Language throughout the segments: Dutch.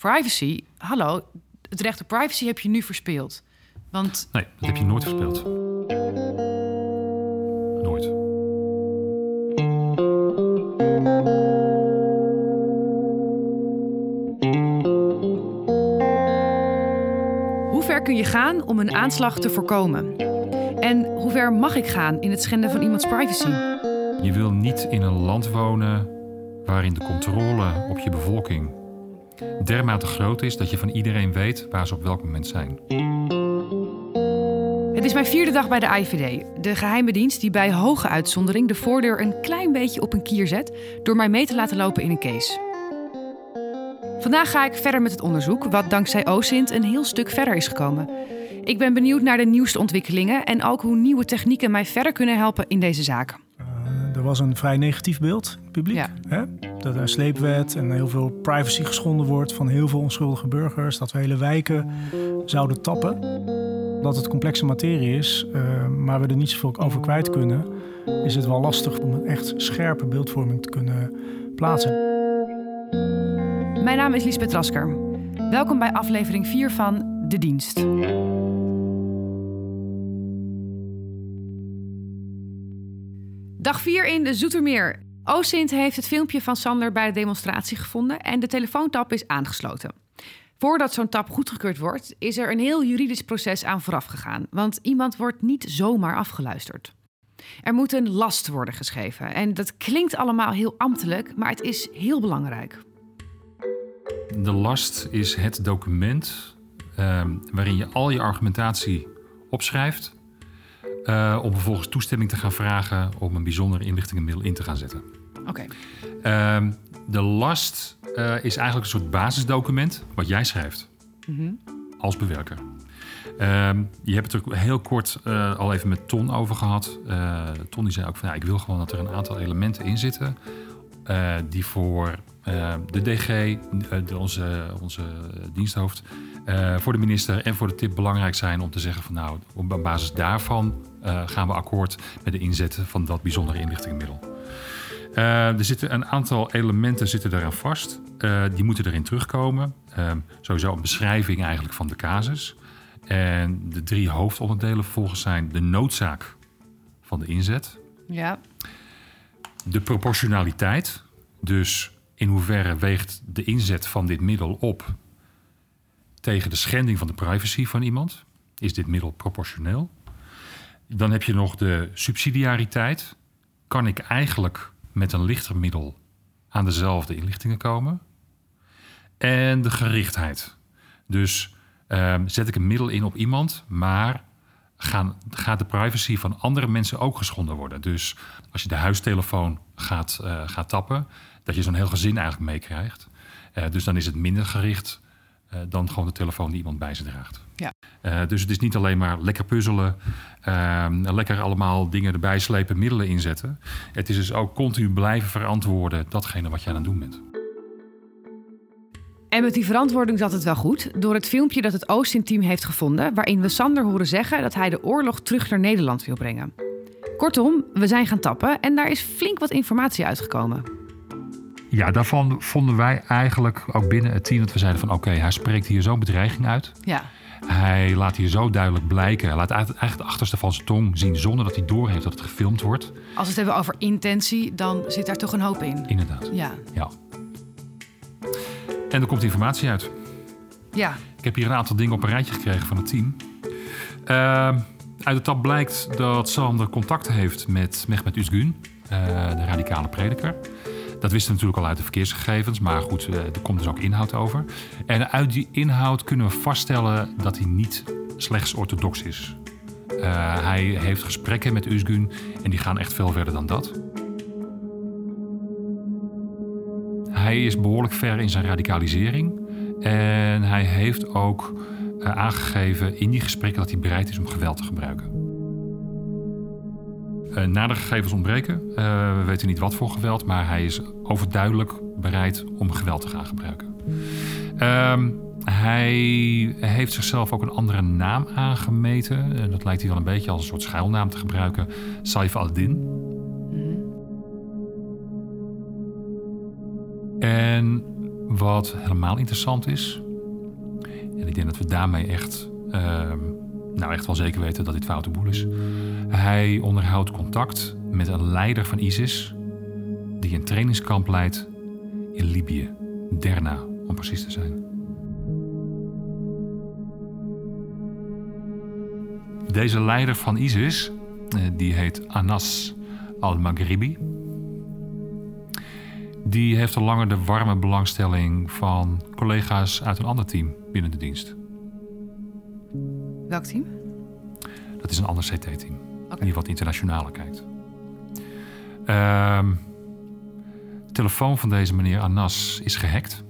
privacy, hallo, het recht op privacy heb je nu verspeeld. Want... Nee, dat heb je nooit verspeeld. Nooit. Hoe ver kun je gaan om een aanslag te voorkomen? En hoe ver mag ik gaan in het schenden van iemands privacy? Je wil niet in een land wonen waarin de controle op je bevolking dermate groot is dat je van iedereen weet waar ze op welk moment zijn. Het is mijn 4e dag bij de AIVD, de geheime dienst die bij hoge uitzondering de voordeur een klein beetje op een kier zet door mij mee te laten lopen in een case. Vandaag ga ik verder met het onderzoek wat dankzij OSINT een heel stuk verder is gekomen. Ik ben benieuwd naar de nieuwste ontwikkelingen en ook hoe nieuwe technieken mij verder kunnen helpen in deze zaak. Er was een vrij negatief beeld, het publiek. Ja. Hè? Dat er sleepwet en heel veel privacy geschonden wordt van heel veel onschuldige burgers. Dat we hele wijken zouden tappen. Dat het complexe materie is, maar we er niet zoveel over kwijt kunnen. Is het wel lastig om een echt scherpe beeldvorming te kunnen plaatsen. Mijn naam is Liesbeth Rasker. Welkom bij aflevering 4 van De Dienst. Dag 4 in de Zoetermeer. OSINT heeft het filmpje van Sander bij de demonstratie gevonden en de telefoontap is aangesloten. Voordat zo'n tap goedgekeurd wordt, is er een heel juridisch proces aan vooraf gegaan, want iemand wordt niet zomaar afgeluisterd. Er moet een last worden geschreven en dat klinkt allemaal heel ambtelijk, maar het is heel belangrijk. De last is het document waarin je al je argumentatie opschrijft. Om vervolgens toestemming te gaan vragen om een bijzonder inlichtingenmiddel in te gaan zetten. Oké. De last is eigenlijk een soort basisdocument wat jij schrijft als bewerker. Je hebt het er heel kort al even met Ton over gehad. Ton die zei ook van ja, ik wil gewoon dat er een aantal elementen in zitten die voor de DG, onze diensthoofd, voor de minister en voor de tip belangrijk zijn om te zeggen van nou, op basis daarvan gaan we akkoord met de inzetten van dat bijzondere inlichtingenmiddel. Er zitten een aantal elementen daaraan vast. Die moeten erin terugkomen. Sowieso een beschrijving eigenlijk van de casus. En de 3 hoofdonderdelen vervolgens zijn de noodzaak van de inzet. Ja. De proportionaliteit. Dus in hoeverre weegt de inzet van dit middel op tegen de schending van de privacy van iemand? Is dit middel proportioneel? Dan heb je nog de subsidiariteit. Kan ik eigenlijk met een lichter middel aan dezelfde inlichtingen komen? En de gerichtheid. Dus zet ik een middel in op iemand, maar gaat de privacy van andere mensen ook geschonden worden? Dus als je de huistelefoon gaat tappen, dat je zo'n heel gezin eigenlijk meekrijgt. Dus dan is het minder gericht dan gewoon de telefoon die iemand bij zich draagt. Ja. Dus het is niet alleen maar lekker puzzelen, lekker allemaal dingen erbij slepen, middelen inzetten. Het is dus ook continu blijven verantwoorden datgene wat jij aan het doen bent. En met die verantwoording zat het wel goed, door het filmpje dat het OSINT-team heeft gevonden, waarin we Sander horen zeggen dat hij de oorlog terug naar Nederland wil brengen. Kortom, we zijn gaan tappen en daar is flink wat informatie uitgekomen. Ja, daarvan vonden wij eigenlijk ook binnen het team dat we zeiden van oké, hij spreekt hier zo'n bedreiging uit. Ja. Hij laat hier zo duidelijk blijken. Hij laat eigenlijk het achterste van zijn tong zien zonder dat hij doorheeft dat het gefilmd wordt. Als we het hebben over intentie, dan zit daar toch een hoop in. Inderdaad. Ja. En er komt informatie uit. Ja. Ik heb hier een aantal dingen op een rijtje gekregen van het team. Uit de tab blijkt dat Sander contact heeft met Mehmet Uzgun, de radicale prediker. Dat wisten we natuurlijk al uit de verkeersgegevens, maar goed, er komt dus ook inhoud over. En uit die inhoud kunnen we vaststellen dat hij niet slechts orthodox is. Hij heeft gesprekken met Uzgun en die gaan echt veel verder dan dat. Hij is behoorlijk ver in zijn radicalisering. En hij heeft ook aangegeven in die gesprekken dat hij bereid is om geweld te gebruiken. Nader gegevens ontbreken. We weten niet wat voor geweld, maar hij is overduidelijk bereid om geweld te gaan gebruiken. Hij heeft zichzelf ook een andere naam aangemeten. Dat lijkt hij wel een beetje als een soort schuilnaam te gebruiken. Saif al-Din. En Wat helemaal interessant is, en ik denk dat we daarmee echt, echt wel zeker weten dat dit foute boel is. Hij onderhoudt contact met een leider van ISIS die een trainingskamp leidt in Libië. Derna, om precies te zijn. Deze leider van ISIS, die heet Anas al-Maghribi. Die heeft al langer de warme belangstelling van collega's uit een ander team binnen de dienst. Welk team? Dat is een ander CT-team, okay. Die wat internationaler kijkt. De telefoon van deze meneer Anas is gehackt.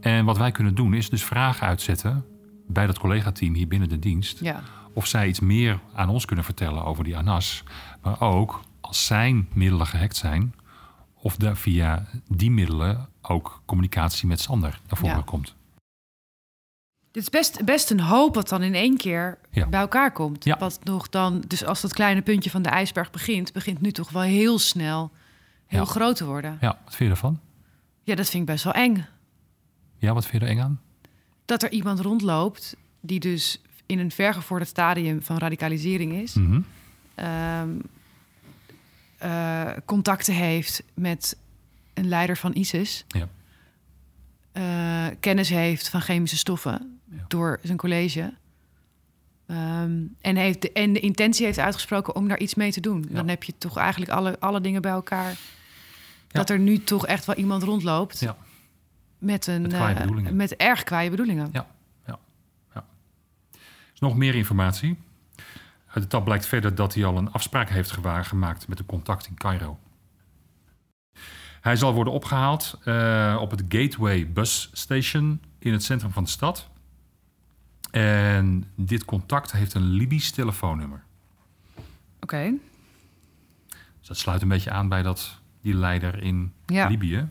En wat wij kunnen doen is dus vragen uitzetten bij dat collega-team hier binnen de dienst. Ja. Of zij iets meer aan ons kunnen vertellen over die Anas. Maar ook als zijn middelen gehackt zijn, of via die middelen ook communicatie met Sander naar voren komt. Dit is best een hoop wat dan in één keer bij elkaar komt. Ja. Wat nog dan, dus als dat kleine puntje van de ijsberg begint nu toch wel heel snel heel groot te worden. Ja, wat vind je ervan? Ja, dat vind ik best wel eng. Ja, wat vind je er eng aan? Dat er iemand rondloopt die dus in een vergevorderd stadium van radicalisering is. Mm-hmm. Contacten heeft met een leider van ISIS. Ja. Kennis heeft van chemische stoffen door zijn college. En de intentie heeft uitgesproken om daar iets mee te doen. Ja. Dan heb je toch eigenlijk alle dingen bij elkaar. Dat er nu toch echt wel iemand rondloopt. Ja. Met erg kwaaie bedoelingen. Ja. Dus nog meer informatie. Uit de tab blijkt verder dat hij al een afspraak heeft gemaakt met een contact in Cairo. Hij zal worden opgehaald op het Gateway Bus Station in het centrum van de stad. En dit contact heeft een Libisch telefoonnummer. Oké. Dus dat sluit een beetje aan bij die leider in Libië.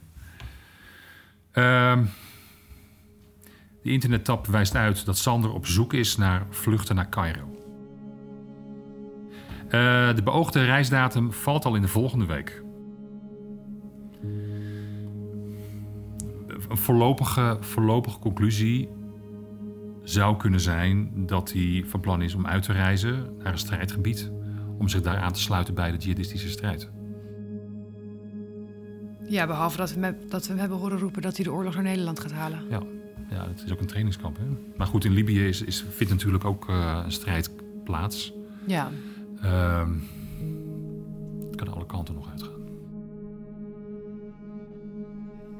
De internettab wijst uit dat Sander op zoek is naar vluchten naar Cairo. De beoogde reisdatum valt al in de volgende week. Een voorlopige conclusie zou kunnen zijn dat hij van plan is om uit te reizen naar een strijdgebied om zich daar aan te sluiten bij de jihadistische strijd. Ja, behalve dat we hem hebben horen roepen dat hij de oorlog naar Nederland gaat halen. Ja, het is ook een trainingskamp. Hè? Maar goed, in Libië vindt natuurlijk ook een strijd plaats. Ja. Het kan alle kanten nog uitgaan.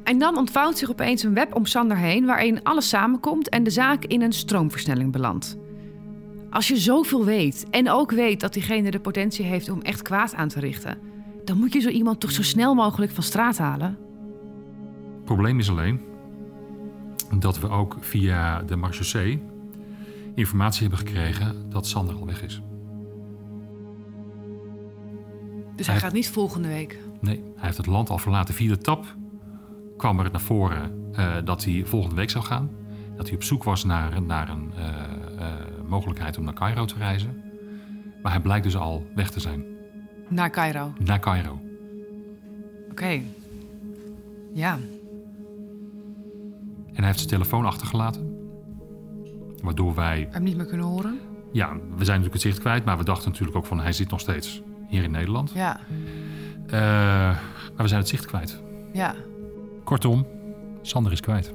En dan ontvouwt zich opeens een web om Sander heen waarin alles samenkomt en de zaak in een stroomversnelling belandt. Als je zoveel weet en ook weet dat diegene de potentie heeft om echt kwaad aan te richten, dan moet je zo iemand toch zo snel mogelijk van straat halen. Het probleem is alleen dat we ook via de marechaussee informatie hebben gekregen dat Sander al weg is. Dus hij gaat niet volgende week? Nee, hij heeft het land al verlaten. Via de tap kwam er naar voren dat hij volgende week zou gaan. Dat hij op zoek was naar een mogelijkheid om naar Cairo te reizen. Maar hij blijkt dus al weg te zijn. Naar Cairo? Naar Cairo. Oké. Ja. En hij heeft zijn telefoon achtergelaten. Waardoor wij hem niet meer kunnen horen? Ja, we zijn natuurlijk het zicht kwijt. Maar we dachten natuurlijk ook van hij zit nog steeds hier in Nederland. Ja. Maar we zijn het zicht kwijt. Ja. Kortom, Sander is kwijt.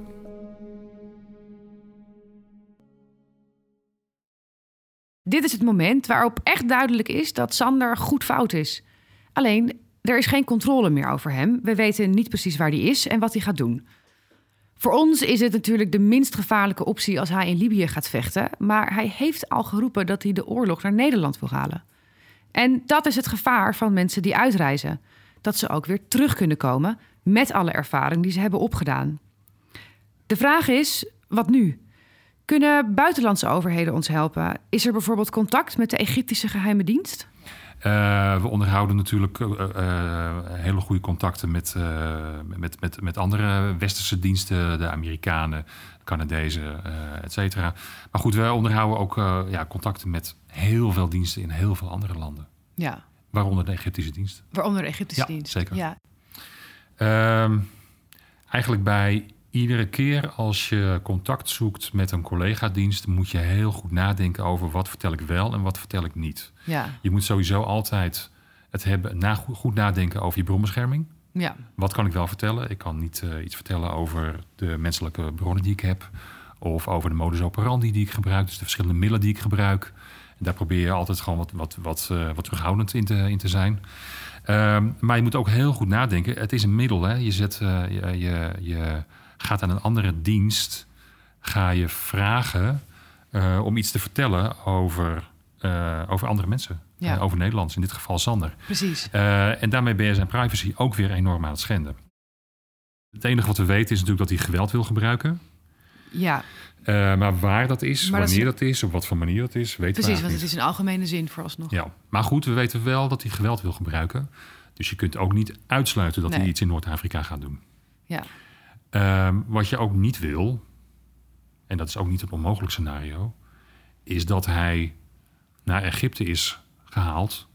Dit is het moment waarop echt duidelijk is dat Sander goed fout is. Alleen, er is geen controle meer over hem. We weten niet precies waar hij is en wat hij gaat doen. Voor ons is het natuurlijk de minst gevaarlijke optie als hij in Libië gaat vechten. Maar hij heeft al geroepen dat hij de oorlog naar Nederland wil halen. En dat is het gevaar van mensen die uitreizen. Dat ze ook weer terug kunnen komen met alle ervaring die ze hebben opgedaan. De vraag is, wat nu? Kunnen buitenlandse overheden ons helpen? Is er bijvoorbeeld contact met de Egyptische geheime dienst? We onderhouden natuurlijk hele goede contacten met andere westerse diensten. De Amerikanen, de Canadezen, et cetera. Maar goed, we onderhouden ook contacten met heel veel diensten in heel veel andere landen. Ja. Waaronder de Egyptische dienst. Waaronder de Egyptische dienst. Zeker. Ja. Eigenlijk bij iedere keer als je contact zoekt met een collega-dienst, moet je heel goed nadenken over wat vertel ik wel en wat vertel ik niet. Ja. Je moet sowieso altijd het hebben, goed nadenken over je bronbescherming. Ja. Wat kan ik wel vertellen? Ik kan niet iets vertellen over de menselijke bronnen die ik heb, of over de modus operandi die ik gebruik, dus de verschillende middelen die ik gebruik. En daar probeer je altijd gewoon wat terughoudend in te zijn. Maar je moet ook heel goed nadenken. Het is een middel, hè? Je gaat aan een andere dienst, ga je vragen om iets te vertellen over andere mensen. Ja. Over Nederlands, in dit geval Sander. Precies. En daarmee ben je zijn privacy ook weer enorm aan het schenden. Het enige wat we weten is natuurlijk dat hij geweld wil gebruiken. Ja. Maar waar dat is, wanneer dat is, op wat voor manier dat is, weten we niet. Precies, want het is in algemene zin vooralsnog. Ja, maar goed, we weten wel dat hij geweld wil gebruiken. Dus je kunt ook niet uitsluiten dat hij iets in Noord-Afrika gaat doen. Ja. Wat je ook niet wil, en dat is ook niet een onmogelijk scenario, is dat hij naar Egypte is gehaald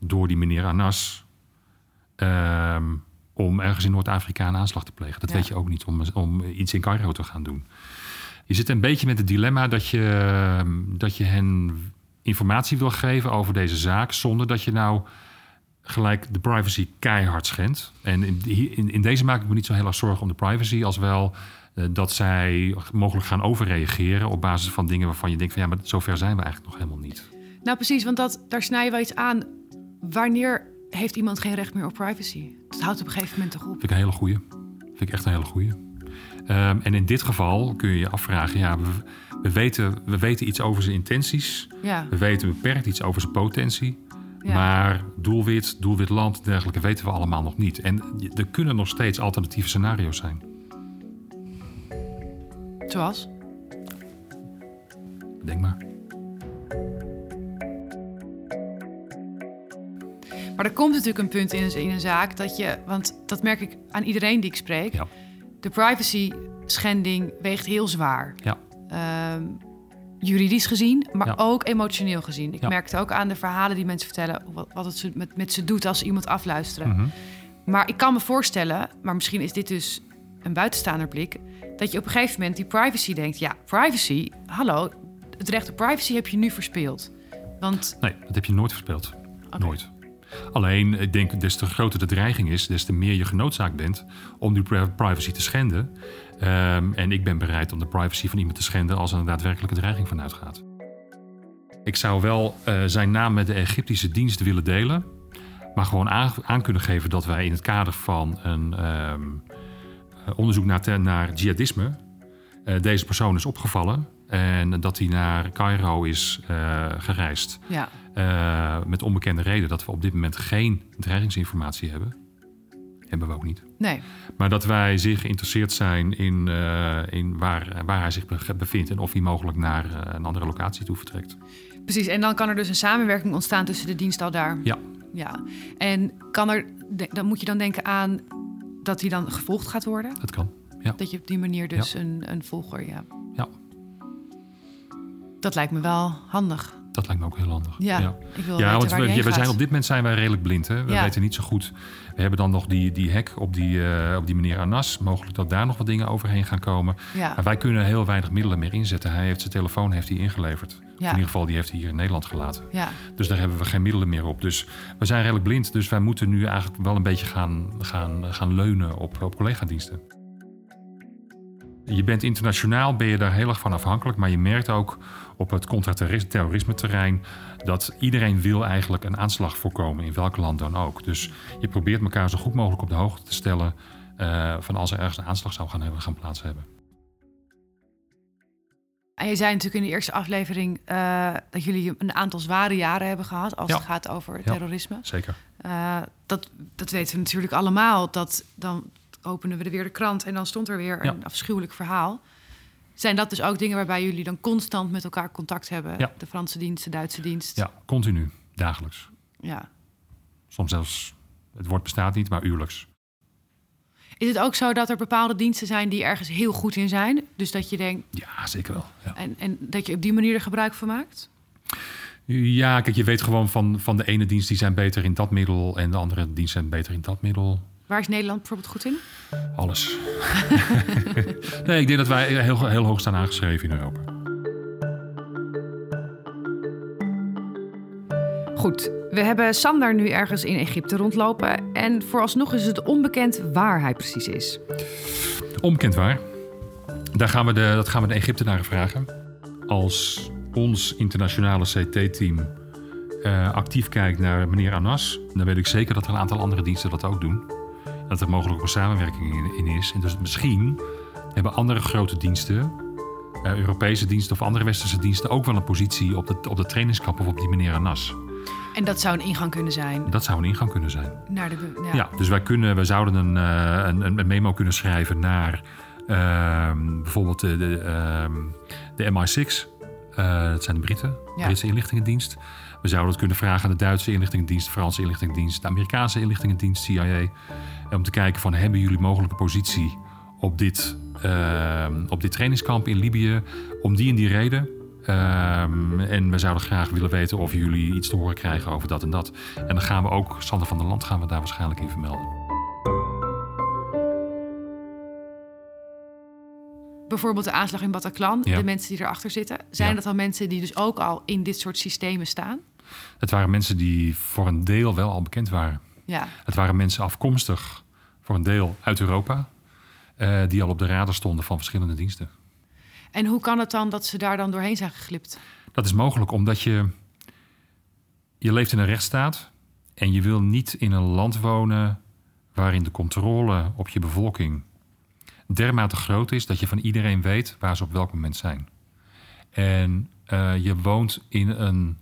door die meneer Anas om ergens in Noord-Afrika een aanslag te plegen. Dat weet je ook niet, om iets in Cairo te gaan doen. Je zit een beetje met het dilemma dat je hen informatie wil geven over deze zaak, zonder dat je nou gelijk de privacy keihard schendt. En in deze maak ik me niet zo heel erg zorgen om de privacy, als wel dat zij mogelijk gaan overreageren op basis van dingen waarvan je denkt van ja, maar zover zijn we eigenlijk nog helemaal niet. Nou precies, want daar snij je wel iets aan. Wanneer heeft iemand geen recht meer op privacy? Dat houdt op een gegeven moment toch op. Vind ik echt een hele goeie. En in dit geval kun je je afvragen, ja, we weten iets over zijn intenties. Ja. We weten beperkt iets over zijn potentie. Ja. Maar doelwit, land en dergelijke weten we allemaal nog niet. En er kunnen nog steeds alternatieve scenario's zijn. Zoals? Denk maar. Maar er komt natuurlijk een punt in een zaak dat je, want dat merk ik aan iedereen die ik spreek. Ja. De privacy-schending weegt heel zwaar. Ja. Juridisch gezien, maar ook emotioneel gezien. Ik merk het ook aan de verhalen die mensen vertellen, wat het met ze doet als ze iemand afluisteren. Mm-hmm. Maar ik kan me voorstellen, maar misschien is dit dus een buitenstaander blik, dat je op een gegeven moment die privacy denkt, ja, privacy, hallo, het recht op privacy heb je nu verspeeld. Want... Nee, dat heb je nooit verspeeld. Okay. Nooit. Alleen, ik denk, des te groter de dreiging is, des te meer je genoodzaakt bent om die privacy te schenden. En ik ben bereid om de privacy van iemand te schenden als er een daadwerkelijke dreiging vanuit gaat. Ik zou wel zijn naam met de Egyptische dienst willen delen, maar gewoon aan kunnen geven dat wij in het kader van een onderzoek naar jihadisme deze persoon is opgevallen. En dat hij naar Cairo is gereisd. Ja. Met onbekende reden, dat we op dit moment geen dreigingsinformatie hebben. Hebben we ook niet. Nee. Maar dat wij zeer geïnteresseerd zijn in waar hij zich bevindt en of hij mogelijk naar een andere locatie toe vertrekt. Precies, en dan kan er dus een samenwerking ontstaan tussen de dienst al daar. Ja. En dan moet je dan denken aan dat hij dan gevolgd gaat worden? Dat kan, ja. Dat je op die manier dus een volger, Ja. Dat lijkt me wel handig. Dat lijkt me ook heel handig. Ja. Ik wil weten waar je heen gaat. Op dit moment zijn wij redelijk blind. Hè? We weten niet zo goed. We hebben dan nog die hack op die meneer Anas. Mogelijk dat daar nog wat dingen overheen gaan komen. Ja. Maar wij kunnen heel weinig middelen meer inzetten. Hij heeft zijn telefoon ingeleverd. Ja. In ieder geval, die heeft hij hier in Nederland gelaten. Ja. Dus daar hebben we geen middelen meer op. Dus we zijn redelijk blind. Dus wij moeten nu eigenlijk wel een beetje gaan leunen op collega-diensten. Je bent internationaal, ben je daar heel erg van afhankelijk. Maar je merkt ook op het contra-terrorisme terrein dat iedereen wil eigenlijk een aanslag voorkomen, in welk land dan ook. Dus je probeert elkaar zo goed mogelijk op de hoogte te stellen van als er ergens een aanslag zou gaan plaats hebben. En je zei natuurlijk in de eerste aflevering dat jullie een aantal zware jaren hebben gehad als het gaat over terrorisme. Zeker. Dat weten we natuurlijk allemaal. Dat dan openen we weer de krant en dan stond er weer een afschuwelijk verhaal. Zijn dat dus ook dingen waarbij jullie dan constant met elkaar contact hebben? Ja. De Franse dienst, de Duitse dienst? Ja, continu, dagelijks. Ja. Soms zelfs, het woord bestaat niet, maar uurlijks. Is het ook zo dat er bepaalde diensten zijn die ergens heel goed in zijn? Dus dat je denkt... Ja, zeker wel. Ja. En dat je op die manier er gebruik van maakt? Ja, kijk, je weet gewoon van de ene dienst die zijn beter in dat middel en de andere dienst zijn beter in dat middel. Waar is Nederland bijvoorbeeld goed in? Alles. Nee, ik denk dat wij heel hoog staan aangeschreven in Europa. Goed, we hebben Sander nu ergens in Egypte rondlopen. En vooralsnog is het onbekend waar hij precies is. Onbekend waar. Dat gaan we de Egyptenaren vragen. Als ons internationale CT-team actief kijkt naar meneer Anas... dan weet ik zeker dat er een aantal andere diensten dat ook doen. Dat er mogelijk ook een samenwerking in is. En dus misschien hebben andere grote diensten... Europese diensten of andere westerse diensten... ook wel een positie op de trainingskamp of op die meneer Anas. En dat zou een ingang kunnen zijn? Dat zou een ingang kunnen zijn. Naar de, ja. Ja, dus wij zouden een memo kunnen schrijven naar... bijvoorbeeld de MI6, dat zijn de Britten, ja. Britse inlichtingendienst. We zouden het kunnen vragen aan de Duitse inlichtingendienst, de Franse inlichtingendienst, de Amerikaanse inlichtingendienst, CIA. Om te kijken van, hebben jullie mogelijke positie op dit trainingskamp in Libië? Om die en die reden. En we zouden graag willen weten of jullie iets te horen krijgen over dat en dat. En dan gaan we ook, Sander van der Land gaan we daar waarschijnlijk in vermelden. Bijvoorbeeld de aanslag in Bataclan, ja. De mensen die erachter zitten. Zijn dat al mensen die dus ook al in dit soort systemen staan? Het waren mensen die voor een deel wel al bekend waren. Ja. Het waren mensen afkomstig voor een deel uit Europa... die al op de radar stonden van verschillende diensten. En hoe kan het dan dat ze daar dan doorheen zijn geglipt? Dat is mogelijk omdat je leeft in een rechtsstaat... en je wil niet in een land wonen waarin de controle op je bevolking... dermate groot is dat je van iedereen weet waar ze op welk moment zijn. En je woont in een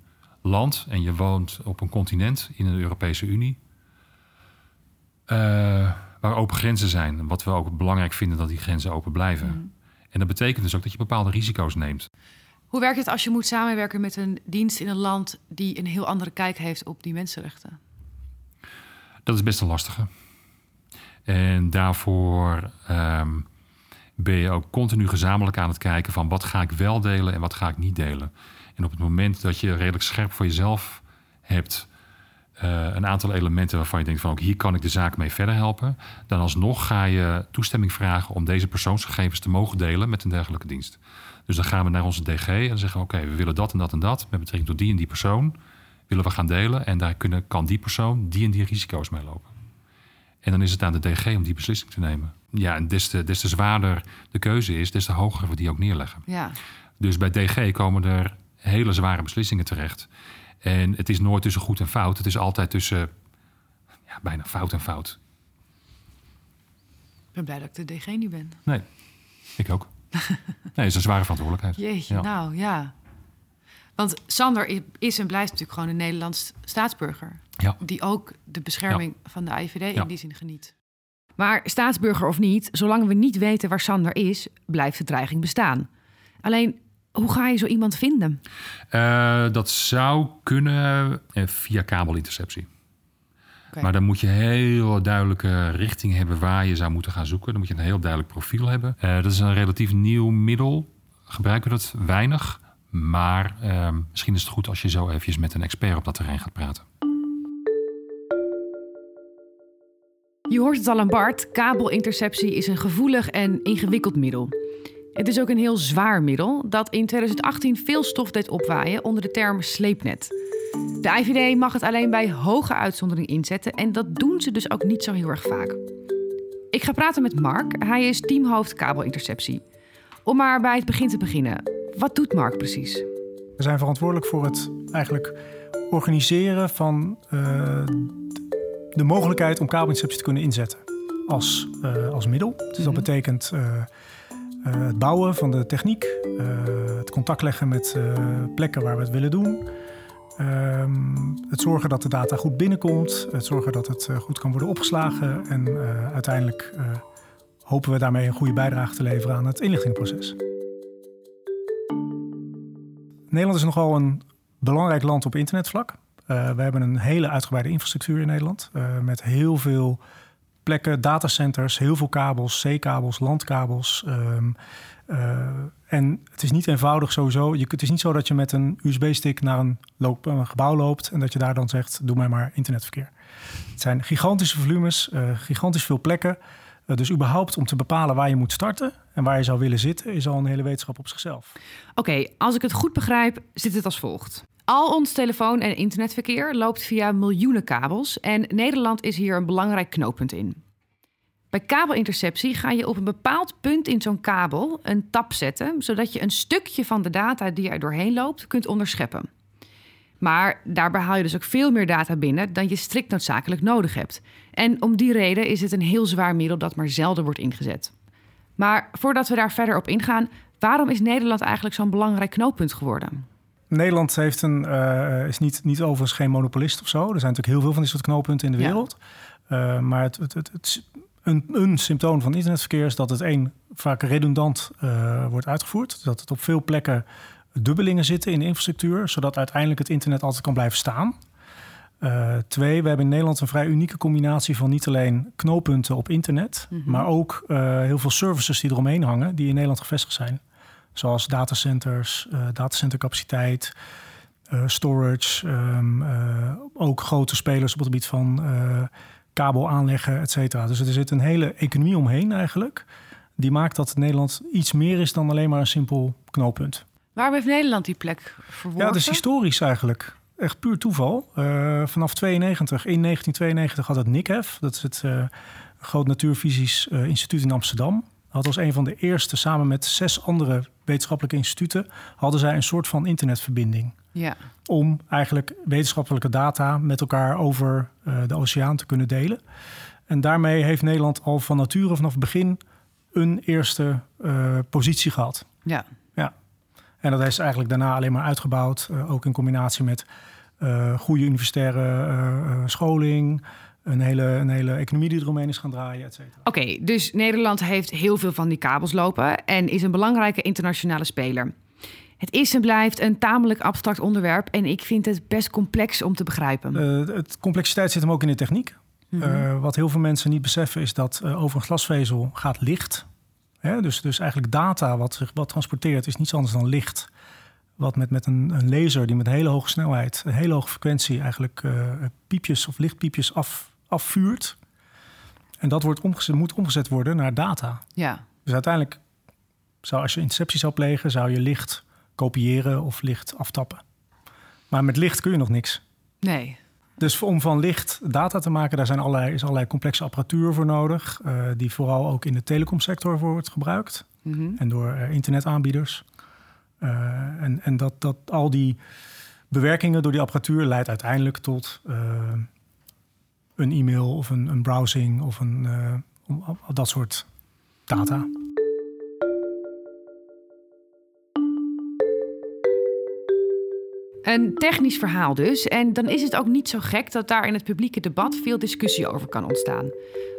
land en je woont op een continent in de Europese Unie... waar open grenzen zijn. Wat we ook belangrijk vinden, dat die grenzen open blijven. Mm. En dat betekent dus ook dat je bepaalde risico's neemt. Hoe werkt het als je moet samenwerken met een dienst in een land... die een heel andere kijk heeft op die mensenrechten? Dat is best een lastige. En daarvoor ben je ook continu gezamenlijk aan het kijken... van wat ga ik wel delen en wat ga ik niet delen. En op het moment dat je redelijk scherp voor jezelf hebt... een aantal elementen waarvan je denkt van... ook hier kan ik de zaak mee verder helpen... dan alsnog ga je toestemming vragen... om deze persoonsgegevens te mogen delen met een dergelijke dienst. Dus dan gaan we naar onze DG en zeggen... oké, we willen dat en dat en dat... met betrekking tot die en die persoon willen we gaan delen... en daar kan die persoon die en die risico's mee lopen. En dan is het aan de DG om die beslissing te nemen. Ja, en des te zwaarder de keuze is, des te hoger we die ook neerleggen. Ja. Dus bij DG komen er hele zware beslissingen terecht. En het is nooit tussen goed en fout. Het is altijd tussen bijna fout en fout. Ik ben blij dat ik de DG nu ben. Nee, ik ook. Nee, het is een zware verantwoordelijkheid. Jeetje, ja. Nou ja. Want Sander is en blijft natuurlijk gewoon een Nederlands staatsburger. Ja. Die ook de bescherming van de AIVD in die zin geniet. Maar staatsburger of niet, zolang we niet weten waar Sander is... blijft de dreiging bestaan. Alleen, hoe ga je zo iemand vinden? Dat zou kunnen via kabelinterceptie. Okay. Maar dan moet je een heel duidelijke richting hebben waar je zou moeten gaan zoeken. Dan moet je een heel duidelijk profiel hebben. Dat is een relatief nieuw middel. Gebruiken we dat weinig. Maar misschien is het goed als je zo eventjes met een expert op dat terrein gaat praten. Je hoort het al aan Bart, kabelinterceptie is een gevoelig en ingewikkeld middel. Het is ook een heel zwaar middel dat in 2018 veel stof deed opwaaien onder de term sleepnet. De AIVD mag het alleen bij hoge uitzondering inzetten en dat doen ze dus ook niet zo heel erg vaak. Ik ga praten met Mark, hij is teamhoofd kabelinterceptie. Om maar bij het begin te beginnen, wat doet Mark precies? We zijn verantwoordelijk voor het eigenlijk organiseren van... de mogelijkheid om kabelinterceptie te kunnen inzetten als middel. Dus dat betekent het bouwen van de techniek, het contact leggen met plekken waar we het willen doen, het zorgen dat de data goed binnenkomt, het zorgen dat het goed kan worden opgeslagen en uiteindelijk hopen we daarmee een goede bijdrage te leveren aan het inlichtingenproces. Nederland is nogal een belangrijk land op internetvlak. We hebben een hele uitgebreide infrastructuur in Nederland. Met heel veel plekken, datacenters, heel veel kabels, zeekabels, landkabels. En het is niet eenvoudig sowieso. Het is niet zo dat je met een USB-stick naar een gebouw loopt... en dat je daar dan zegt, doe mij maar internetverkeer. Het zijn gigantische volumes, gigantisch veel plekken. Dus überhaupt om te bepalen waar je moet starten en waar je zou willen zitten, is al een hele wetenschap op zichzelf. Oké, als ik het goed begrijp, zit het als volgt. Al ons telefoon- en internetverkeer loopt via miljoenen kabels en Nederland is hier een belangrijk knooppunt in. Bij kabelinterceptie ga je op een bepaald punt in zo'n kabel een tap zetten, zodat je een stukje van de data die er doorheen loopt kunt onderscheppen. Maar daarbij haal je dus ook veel meer data binnen dan je strikt noodzakelijk nodig hebt. En om die reden is het een heel zwaar middel dat maar zelden wordt ingezet. Maar voordat we daar verder op ingaan, waarom is Nederland eigenlijk zo'n belangrijk knooppunt geworden? Nederland heeft is niet overigens geen monopolist of zo. Er zijn natuurlijk heel veel van dit soort knooppunten in de wereld. Ja. Maar een symptoom van internetverkeer is dat het vaak redundant wordt uitgevoerd. Dat het op veel plekken dubbelingen zitten in de infrastructuur, zodat uiteindelijk het internet altijd kan blijven staan. Twee, we hebben in Nederland een vrij unieke combinatie van niet alleen knooppunten op internet, maar ook heel veel services die eromheen hangen, die in Nederland gevestigd zijn. Zoals datacenters, datacentercapaciteit, storage, ook grote spelers op het gebied van kabel aanleggen, et cetera. Dus er zit een hele economie omheen eigenlijk, die maakt dat Nederland iets meer is dan alleen maar een simpel knooppunt. Waarom heeft Nederland die plek verworven? Ja, dat is historisch eigenlijk. Echt puur toeval. Vanaf 92, in 1992 had het Nikhef. Dat is het Groot Natuurfysisch Instituut in Amsterdam. Had als een van de eerste, samen met 6 andere wetenschappelijke instituten, hadden zij een soort van internetverbinding. Ja. Om eigenlijk wetenschappelijke data met elkaar over de oceaan te kunnen delen. En daarmee heeft Nederland al van nature vanaf het begin een eerste positie gehad. Ja. En dat is eigenlijk daarna alleen maar uitgebouwd. Ook in combinatie met goede universitaire scholing. Een hele economie die eromheen is gaan draaien, et cetera. Oké, dus Nederland heeft heel veel van die kabels lopen en is een belangrijke internationale speler. Het is en blijft een tamelijk abstract onderwerp en ik vind het best complex om te begrijpen. Het complexiteit zit hem ook in de techniek. Wat heel veel mensen niet beseffen is dat over een glasvezel gaat licht. He, dus eigenlijk data wat transporteert is niets anders dan licht. Wat met een laser die met hele hoge snelheid, een hele hoge frequentie eigenlijk piepjes of lichtpiepjes afvuurt. En dat moet omgezet worden naar data. Ja. Dus uiteindelijk, als je interceptie zou plegen, zou je licht kopiëren of licht aftappen. Maar met licht kun je nog niks. Nee. Dus om van licht data te maken, daar is allerlei complexe apparatuur voor nodig. Die vooral ook in de telecomsector wordt gebruikt. En door internetaanbieders. En dat al die bewerkingen door die apparatuur leidt uiteindelijk tot een e-mail of een browsing of dat soort data. Een technisch verhaal dus. En dan is het ook niet zo gek dat daar in het publieke debat veel discussie over kan ontstaan.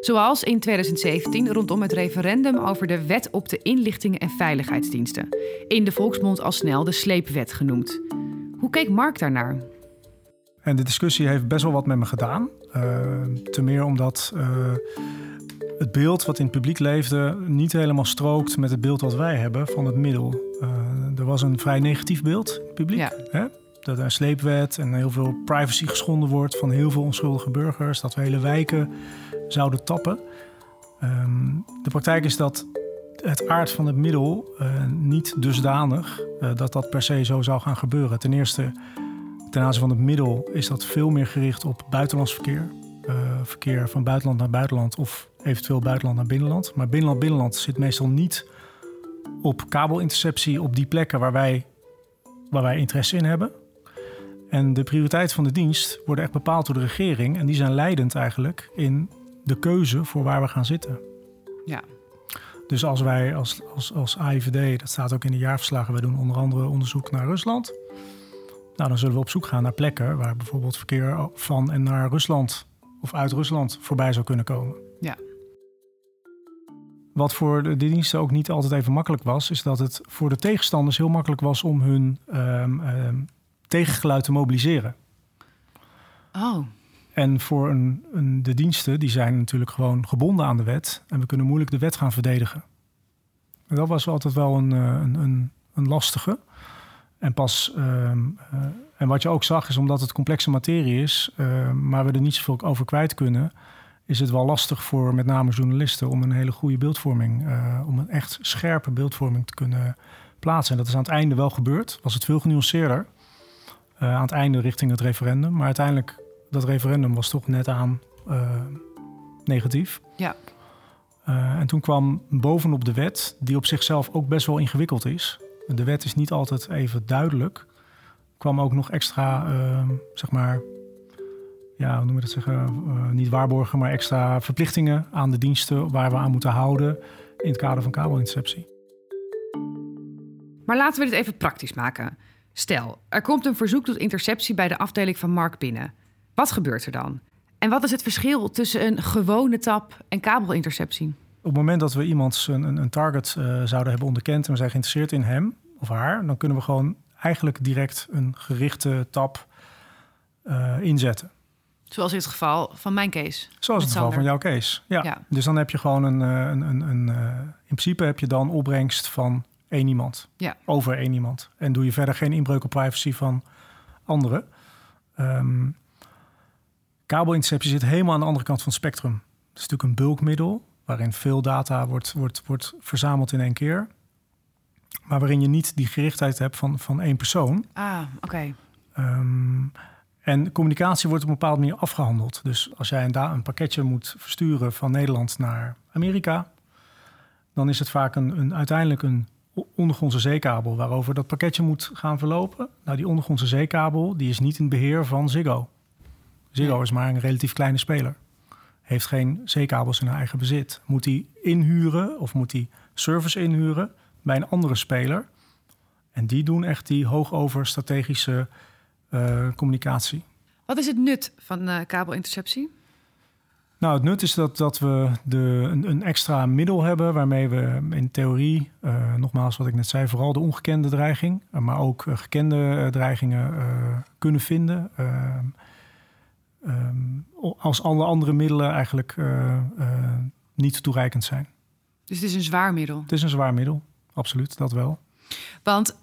Zoals in 2017 rondom het referendum over de Wet op de Inlichtingen en Veiligheidsdiensten. In de volksmond al snel de sleepwet genoemd. Hoe keek Mark daarnaar? En de discussie heeft best wel wat met me gedaan. Ten meer omdat het beeld wat in het publiek leefde niet helemaal strookt met het beeld wat wij hebben van het middel. Er was een vrij negatief beeld in het publiek. Ja. Hè? Dat er een sleepwet en heel veel privacy geschonden wordt van heel veel onschuldige burgers. Dat we hele wijken zouden tappen. De praktijk is dat het aard van het middel niet dusdanig dat per se zo zou gaan gebeuren. Ten eerste, ten aanzien van het middel is dat veel meer gericht op buitenlands verkeer. Verkeer van buitenland naar buitenland of eventueel buitenland naar binnenland. Maar binnenland-binnenland zit meestal niet op kabelinterceptie op die plekken waar wij interesse in hebben. En de prioriteiten van de dienst worden echt bepaald door de regering. En die zijn leidend eigenlijk in de keuze voor waar we gaan zitten. Ja. Dus als wij als AIVD, dat staat ook in de jaarverslagen, wij doen onder andere onderzoek naar Rusland. Nou, dan zullen we op zoek gaan naar plekken waar bijvoorbeeld verkeer van en naar Rusland of uit Rusland voorbij zou kunnen komen. Ja. Wat voor de diensten ook niet altijd even makkelijk was, is dat het voor de tegenstanders heel makkelijk was om hun tegengeluid te mobiliseren. Oh. En voor de diensten, die zijn natuurlijk gewoon gebonden aan de wet. En we kunnen moeilijk de wet gaan verdedigen. En dat was altijd wel een lastige. En pas En wat je ook zag is, omdat het complexe materie is, maar we er niet zoveel over kwijt kunnen, is het wel lastig voor met name journalisten om een hele goede beeldvorming, om een echt scherpe beeldvorming te kunnen plaatsen. En dat is aan het einde wel gebeurd. Was het veel genuanceerder. Aan het einde richting het referendum. Maar uiteindelijk, dat referendum was toch net aan negatief. Ja. En toen kwam bovenop de wet, die op zichzelf ook best wel ingewikkeld is. De wet is niet altijd even duidelijk. Kwam ook nog extra, zeg maar, ja, hoe noem je dat zeggen? Niet waarborgen, maar extra verplichtingen aan de diensten waar we aan moeten houden in het kader van kabelinterceptie. Maar laten we dit even praktisch maken. Stel, er komt een verzoek tot interceptie bij de afdeling van Mark binnen. Wat gebeurt er dan? En wat is het verschil tussen een gewone tap en kabelinterceptie? Op het moment dat we iemand een target zouden hebben onderkend en we zijn geïnteresseerd in hem of haar, dan kunnen we gewoon eigenlijk direct een gerichte tap inzetten. Zoals in het geval van mijn case. Zoals in het geval van jouw case, ja. Ja. Dus dan heb je gewoon in principe heb je dan opbrengst van één iemand. Ja. Over één iemand. En doe je verder geen inbreuk op privacy van anderen. Kabelinterceptie zit helemaal aan de andere kant van het spectrum. Het is natuurlijk een bulkmiddel waarin veel data wordt verzameld in één keer. Maar waarin je niet die gerichtheid hebt van één persoon. Ah, oké. En communicatie wordt op een bepaalde manier afgehandeld. Dus als jij een pakketje moet versturen van Nederland naar Amerika, dan is het vaak uiteindelijk een ondergrondse zeekabel waarover dat pakketje moet gaan verlopen. Nou, die ondergrondse zeekabel die is niet in beheer van Ziggo. Ziggo is maar een relatief kleine speler. Heeft geen zeekabels in haar eigen bezit. Moet hij inhuren of moet hij service inhuren bij een andere speler. En die doen echt die hoogover strategische communicatie. Wat is het nut van kabelinterceptie? Nou, het nut is dat we een extra middel hebben waarmee we in theorie, nogmaals wat ik net zei, vooral de ongekende dreiging, maar ook gekende dreigingen kunnen vinden. Als alle andere middelen eigenlijk niet toereikend zijn. Dus het is een zwaar middel? Het is een zwaar middel, absoluut, dat wel. Want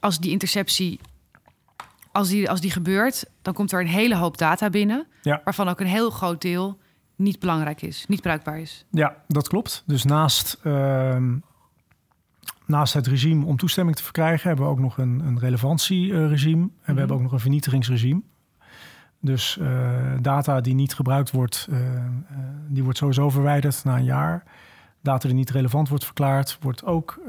als die interceptie, als die gebeurt, dan komt er een hele hoop data binnen, ja, waarvan ook een heel groot deel niet belangrijk is, niet bruikbaar is. Ja, dat klopt. Dus naast het regime om toestemming te verkrijgen hebben we ook nog een relevantieregime. En we hebben ook nog een vernietigingsregime. Dus data die niet gebruikt wordt, die wordt sowieso verwijderd na een jaar. Data die niet relevant wordt verklaard, wordt ook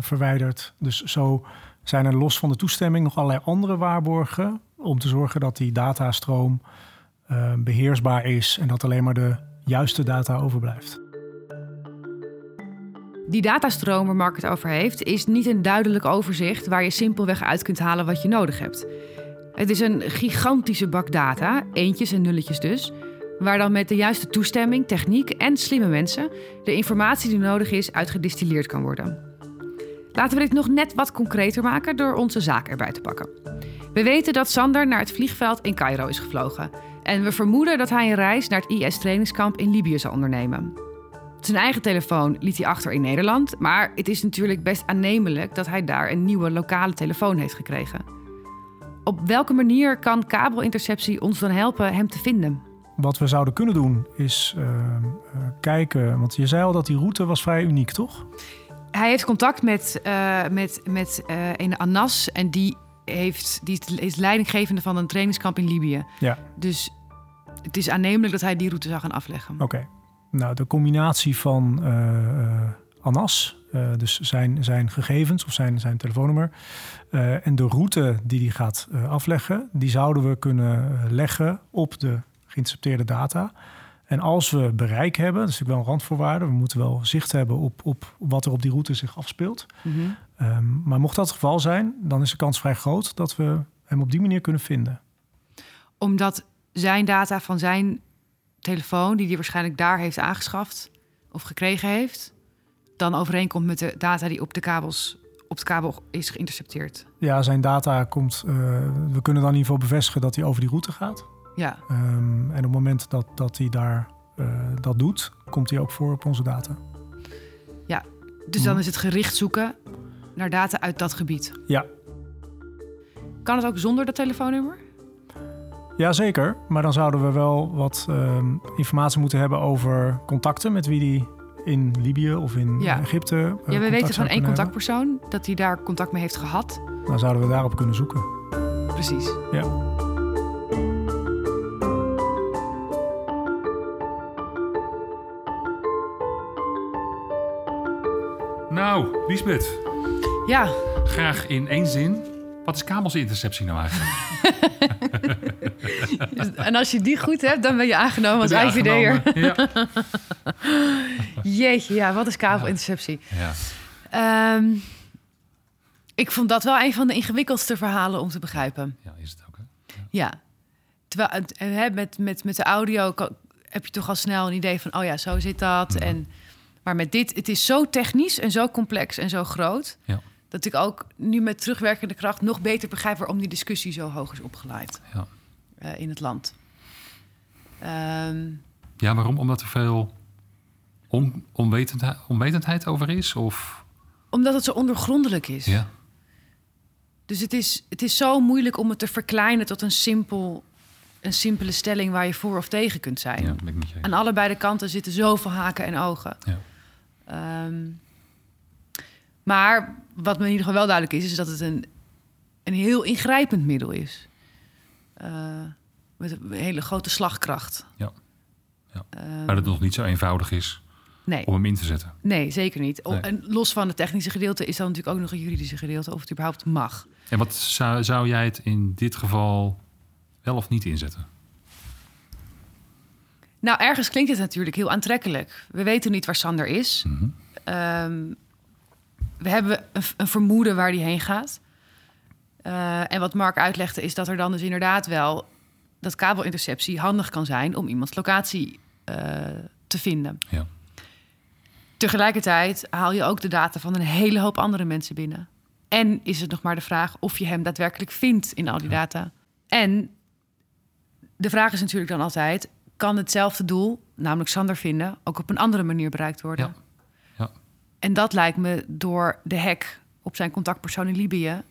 verwijderd. Dus zo zijn er los van de toestemming nog allerlei andere waarborgen om te zorgen dat die datastroom beheersbaar is en dat alleen maar de juiste data overblijft. Die datastroom waar Mark het over heeft, is niet een duidelijk overzicht waar je simpelweg uit kunt halen wat je nodig hebt. Het is een gigantische bak data, eentjes en nulletjes dus, waar dan met de juiste toestemming, techniek en slimme mensen de informatie die nodig is uit gedistilleerd kan worden. Laten we dit nog net wat concreter maken door onze zaak erbij te pakken. We weten dat Sander naar het vliegveld in Cairo is gevlogen. En we vermoeden dat hij een reis naar het IS-trainingskamp in Libië zal ondernemen. Zijn eigen telefoon liet hij achter in Nederland, maar het is natuurlijk best aannemelijk dat hij daar een nieuwe lokale telefoon heeft gekregen. Op welke manier kan kabelinterceptie ons dan helpen hem te vinden? Wat we zouden kunnen doen is kijken, want je zei al dat die route was vrij uniek, toch? Hij heeft contact met een Anas en die is leidinggevende van een trainingskamp in Libië. Ja. Dus het is aannemelijk dat hij die route zou gaan afleggen. Oké. Nou, de combinatie van Anas, dus zijn gegevens of zijn telefoonnummer, en de route die hij gaat afleggen, die zouden we kunnen leggen op de geïntercepteerde data. En als we bereik hebben, dat is natuurlijk wel een randvoorwaarde, we moeten wel zicht hebben op wat er op die route zich afspeelt. Mm-hmm. Maar mocht dat het geval zijn, dan is de kans vrij groot dat we hem op die manier kunnen vinden. Omdat zijn data van zijn telefoon, die hij waarschijnlijk daar heeft aangeschaft of gekregen heeft, dan overeenkomt met de data die op de kabel is geïntercepteerd. Ja, zijn data komt. We kunnen dan in ieder geval bevestigen dat hij over die route gaat. Ja. En op het moment dat hij daar dat doet, komt hij ook voor op onze data. Ja, dus dan is het gericht zoeken naar data uit dat gebied. Ja. Kan het ook zonder dat telefoonnummer? Jazeker, maar dan zouden we wel wat informatie moeten hebben over contacten met wie die in Libië of in Egypte. Ja, we weten van één contactpersoon dat hij daar contact mee heeft gehad. Dan zouden we daarop kunnen zoeken. Precies. Ja. Nou, Liesbeth. Ja. Graag in één zin. Wat is kabelinterceptie nou eigenlijk? En als je die goed hebt, dan ben je aangenomen als AIVD'er. Ja. Jeetje, ja, wat is kabelinterceptie? Ja. Ik vond dat wel een van de ingewikkeldste verhalen om te begrijpen. Ja, is het ook, hè? Ja. Terwijl, met de audio heb je toch al snel een idee van... oh ja, zo zit dat. Ja. Maar met dit, het is zo technisch en zo complex en zo groot... Ja. Dat ik ook nu met terugwerkende kracht nog beter begrijp... waarom die discussie zo hoog is opgeleid in het land. Ja, waarom? Omdat er veel onwetendheid over is? Of? Omdat het zo ondergrondelijk is. Ja. Dus het is zo moeilijk om het te verkleinen tot een simpele stelling... waar je voor of tegen kunt zijn. Ja, dat ben ik met je. Aan allebei de kanten zitten zoveel haken en ogen. Ja. Maar wat me in ieder geval wel duidelijk is... is dat het een heel ingrijpend middel is. Met een hele grote slagkracht. Ja. Maar dat het nog niet zo eenvoudig is om hem in te zetten. Nee, zeker niet. Nee. En los van het technische gedeelte... is dan natuurlijk ook nog een juridische gedeelte... of het überhaupt mag. En wat zou jij het in dit geval wel of niet inzetten? Nou, ergens klinkt het natuurlijk heel aantrekkelijk. We weten niet waar Sander is... Mm-hmm. We hebben een vermoeden waar die heen gaat. En wat Mark uitlegde is dat er dan dus inderdaad wel... dat kabelinterceptie handig kan zijn om iemands locatie te vinden. Ja. Tegelijkertijd haal je ook de data van een hele hoop andere mensen binnen. En is het nog maar de vraag of je hem daadwerkelijk vindt in al die data. En de vraag is natuurlijk dan altijd... kan hetzelfde doel, namelijk Sander vinden... ook op een andere manier bereikt worden... Ja. En dat lijkt me door de hack op zijn contactpersoon in Libië...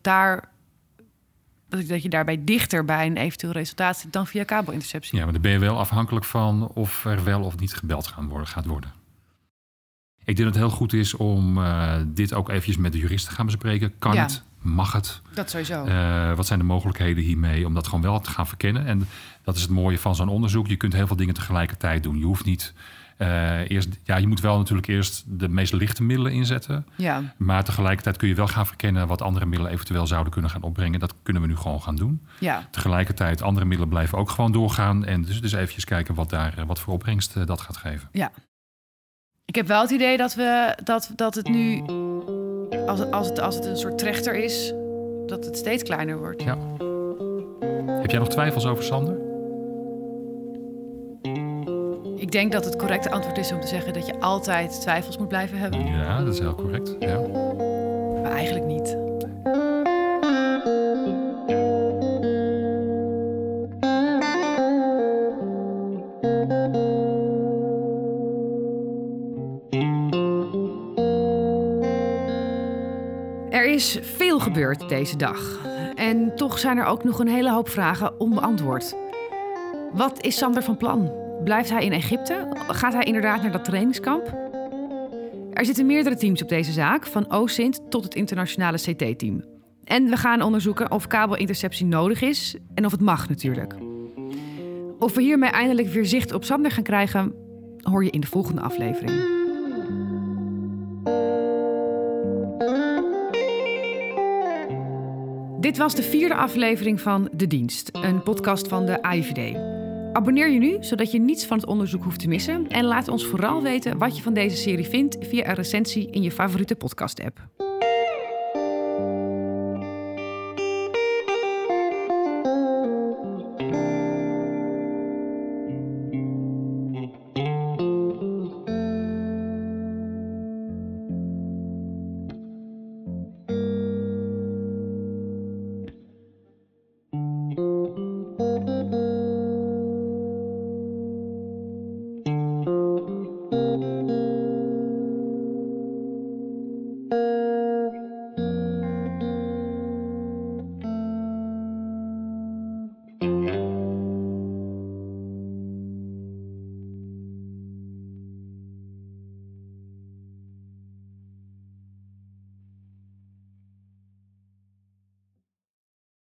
dat je daarbij dichter bij een eventueel resultaat zit... dan via kabelinterceptie. Ja, maar daar ben je wel afhankelijk van... of er wel of niet gebeld gaat worden. Ik denk dat het heel goed is om dit ook eventjes met de jurist te gaan bespreken. Kan het? Mag het? Dat sowieso. Wat zijn de mogelijkheden hiermee om dat gewoon wel te gaan verkennen? En dat is het mooie van zo'n onderzoek. Je kunt heel veel dingen tegelijkertijd doen. Je hoeft niet... je moet wel natuurlijk eerst de meest lichte middelen inzetten. Ja. Maar tegelijkertijd kun je wel gaan verkennen... wat andere middelen eventueel zouden kunnen gaan opbrengen. Dat kunnen we nu gewoon gaan doen. Ja. Tegelijkertijd, andere middelen blijven ook gewoon doorgaan. En dus eventjes kijken wat voor opbrengst dat gaat geven. Ja. Ik heb wel het idee dat het nu... Als het een soort trechter is, dat het steeds kleiner wordt. Ja. Heb jij nog twijfels over Sander? Ik denk dat het correcte antwoord is om te zeggen... dat je altijd twijfels moet blijven hebben. Ja, dat is heel correct. Ja. Maar eigenlijk niet. Er is veel gebeurd deze dag. En toch zijn er ook nog een hele hoop vragen onbeantwoord. Wat is Sander van plan? Blijft hij in Egypte? Gaat hij inderdaad naar dat trainingskamp? Er zitten meerdere teams op deze zaak, van OSINT tot het internationale CT-team. En we gaan onderzoeken of kabelinterceptie nodig is en of het mag natuurlijk. Of we hiermee eindelijk weer zicht op Sander gaan krijgen, hoor je in de volgende aflevering. Dit was de 4e aflevering van De Dienst, een podcast van de AIVD. Abonneer je nu, zodat je niets van het onderzoek hoeft te missen. En laat ons vooral weten wat je van deze serie vindt via een recensie in je favoriete podcast-app.